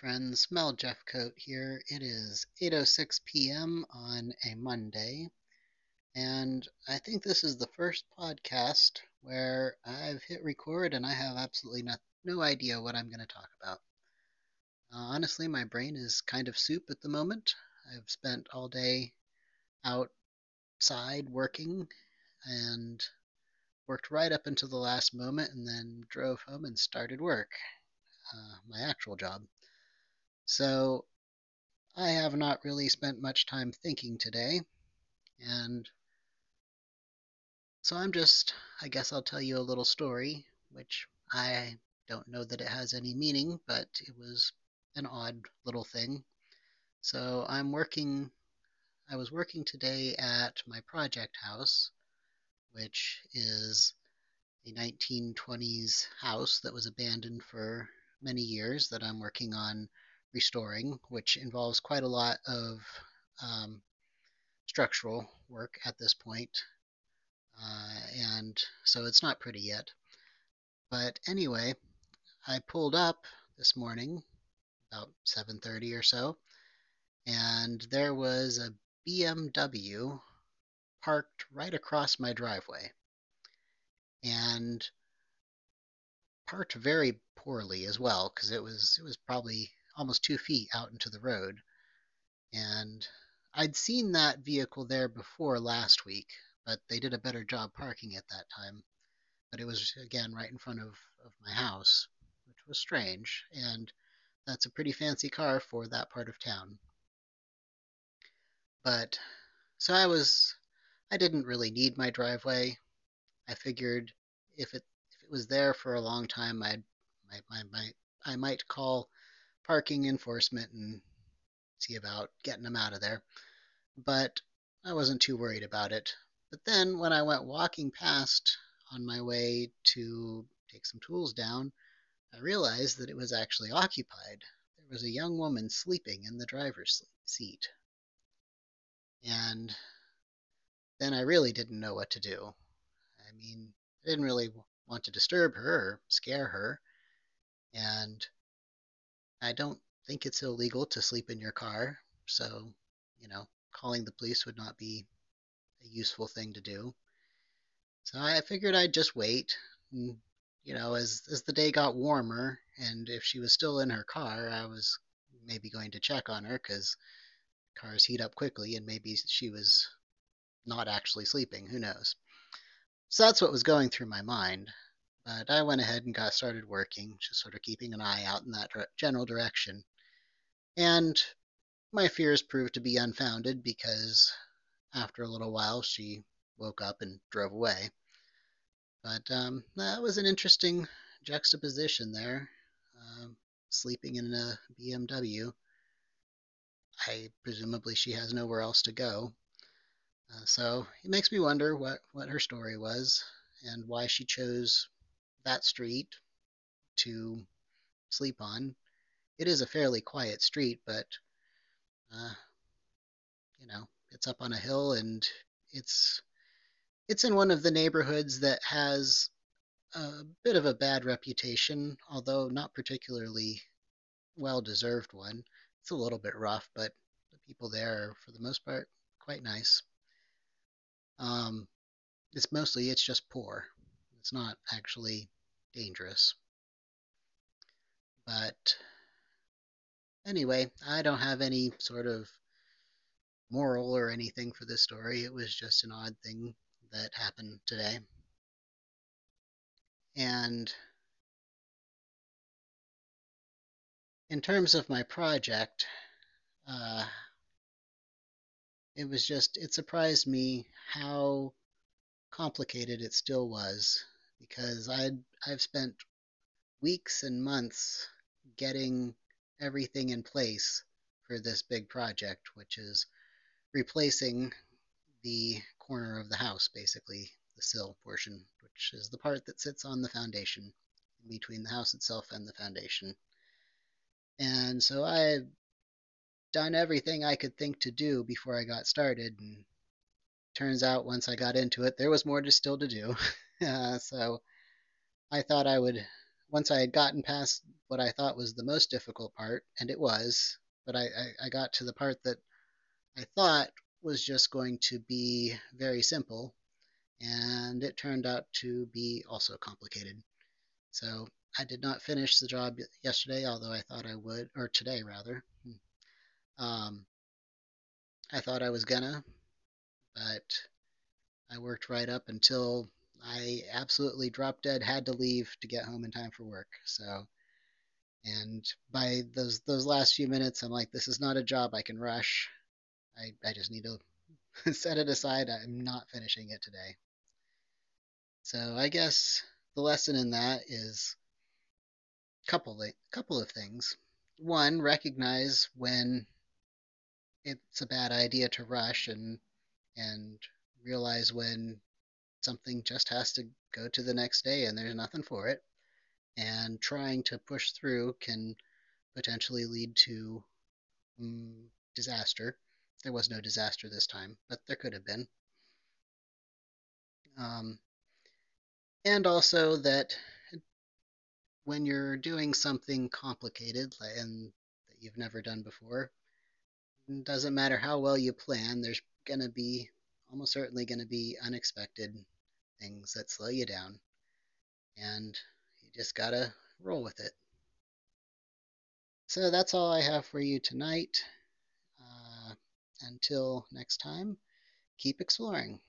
friends, Mel Jeffcoat here. It is 8:06 p.m. on a Monday, and I think this is the first podcast where I've hit record and I have absolutely no idea what I'm going to talk about. Honestly, my brain is kind of soup at the moment. I've spent all day outside working and worked right up until the last moment and then drove home and started work. My actual job. So I have not really spent much time thinking today. And so I guess I'll tell you a little story, which I don't know that it has any meaning, but it was an odd little thing. So I was working today at my project house, which is a 1920s house that was abandoned for many years that I'm working on restoring, which involves quite a lot of structural work at this point. And so it's not pretty yet. But anyway, I pulled up this morning, about 7:30 or so, and there was a BMW parked right across my driveway and parked very poorly as well, because it was probably almost 2 feet out into the road. And I'd seen that vehicle there before last week, but they did a better job parking it that time. But it was, again, right in front of my house, which was strange. And that's a pretty fancy car for that part of town. But so I didn't really need my driveway. I figured if it was there for a long time, I might call parking enforcement and see about getting them out of there. But I wasn't too worried about it. But then when I went walking past on my way to take some tools down, I realized that it was actually occupied. There was a young woman sleeping in the driver's seat. And then I really didn't know what to do. I mean, I didn't really want to disturb her or scare her. And I don't think it's illegal to sleep in your car. So, calling the police would not be a useful thing to do. So I figured I'd just wait. And, as the day got warmer, and if she was still in her car, I was maybe going to check on her, because cars heat up quickly and maybe she was not actually sleeping. Who knows? So that's what was going through my mind. But I went ahead and got started working, just sort of keeping an eye out in that general direction. And my fears proved to be unfounded, because after a little while she woke up and drove away. But that was an interesting juxtaposition there, sleeping in a BMW. Presumably she has nowhere else to go. So it makes me wonder what her story was and why she chose that street to sleep on. It is a fairly quiet street, but it's up on a hill, and it's in one of the neighborhoods that has a bit of a bad reputation, although not particularly well-deserved one. It's a little bit rough, but the people there are, for the most part, quite nice. It's just poor. It's not actually dangerous. But anyway, I don't have any sort of moral or anything for this story. It was just an odd thing that happened today. And in terms of my project, it surprised me how complicated it still was, because I've spent weeks and months getting everything in place for this big project, which is replacing the corner of the house, basically the sill portion, which is the part that sits on the foundation, between the house itself and the foundation. And so I've done everything I could think to do before I got started, and turns out once I got into it, there was more still to do. So I thought once I had gotten past what I thought was the most difficult part, and it was, but I got to the part that I thought was just going to be very simple, and it turned out to be also complicated. So I did not finish the job yesterday, although I thought I would, or today rather. I thought I was gonna, but I worked right up until I absolutely dropped dead, had to leave to get home in time for work. So, and by those last few minutes, I'm like, this is not a job I can rush. I just need to set it aside. I'm not finishing it today. So I guess the lesson in that is a couple of things. One, recognize when it's a bad idea to rush, and realize when something just has to go to the next day and there's nothing for it. And trying to push through can potentially lead to disaster. There was no disaster this time, but there could have been. And also that when you're doing something complicated and that you've never done before, it doesn't matter how well you plan, there's going to be almost certainly going to be unexpected things that slow you down. And you just got to roll with it. So that's all I have for you tonight. Until next time, keep exploring.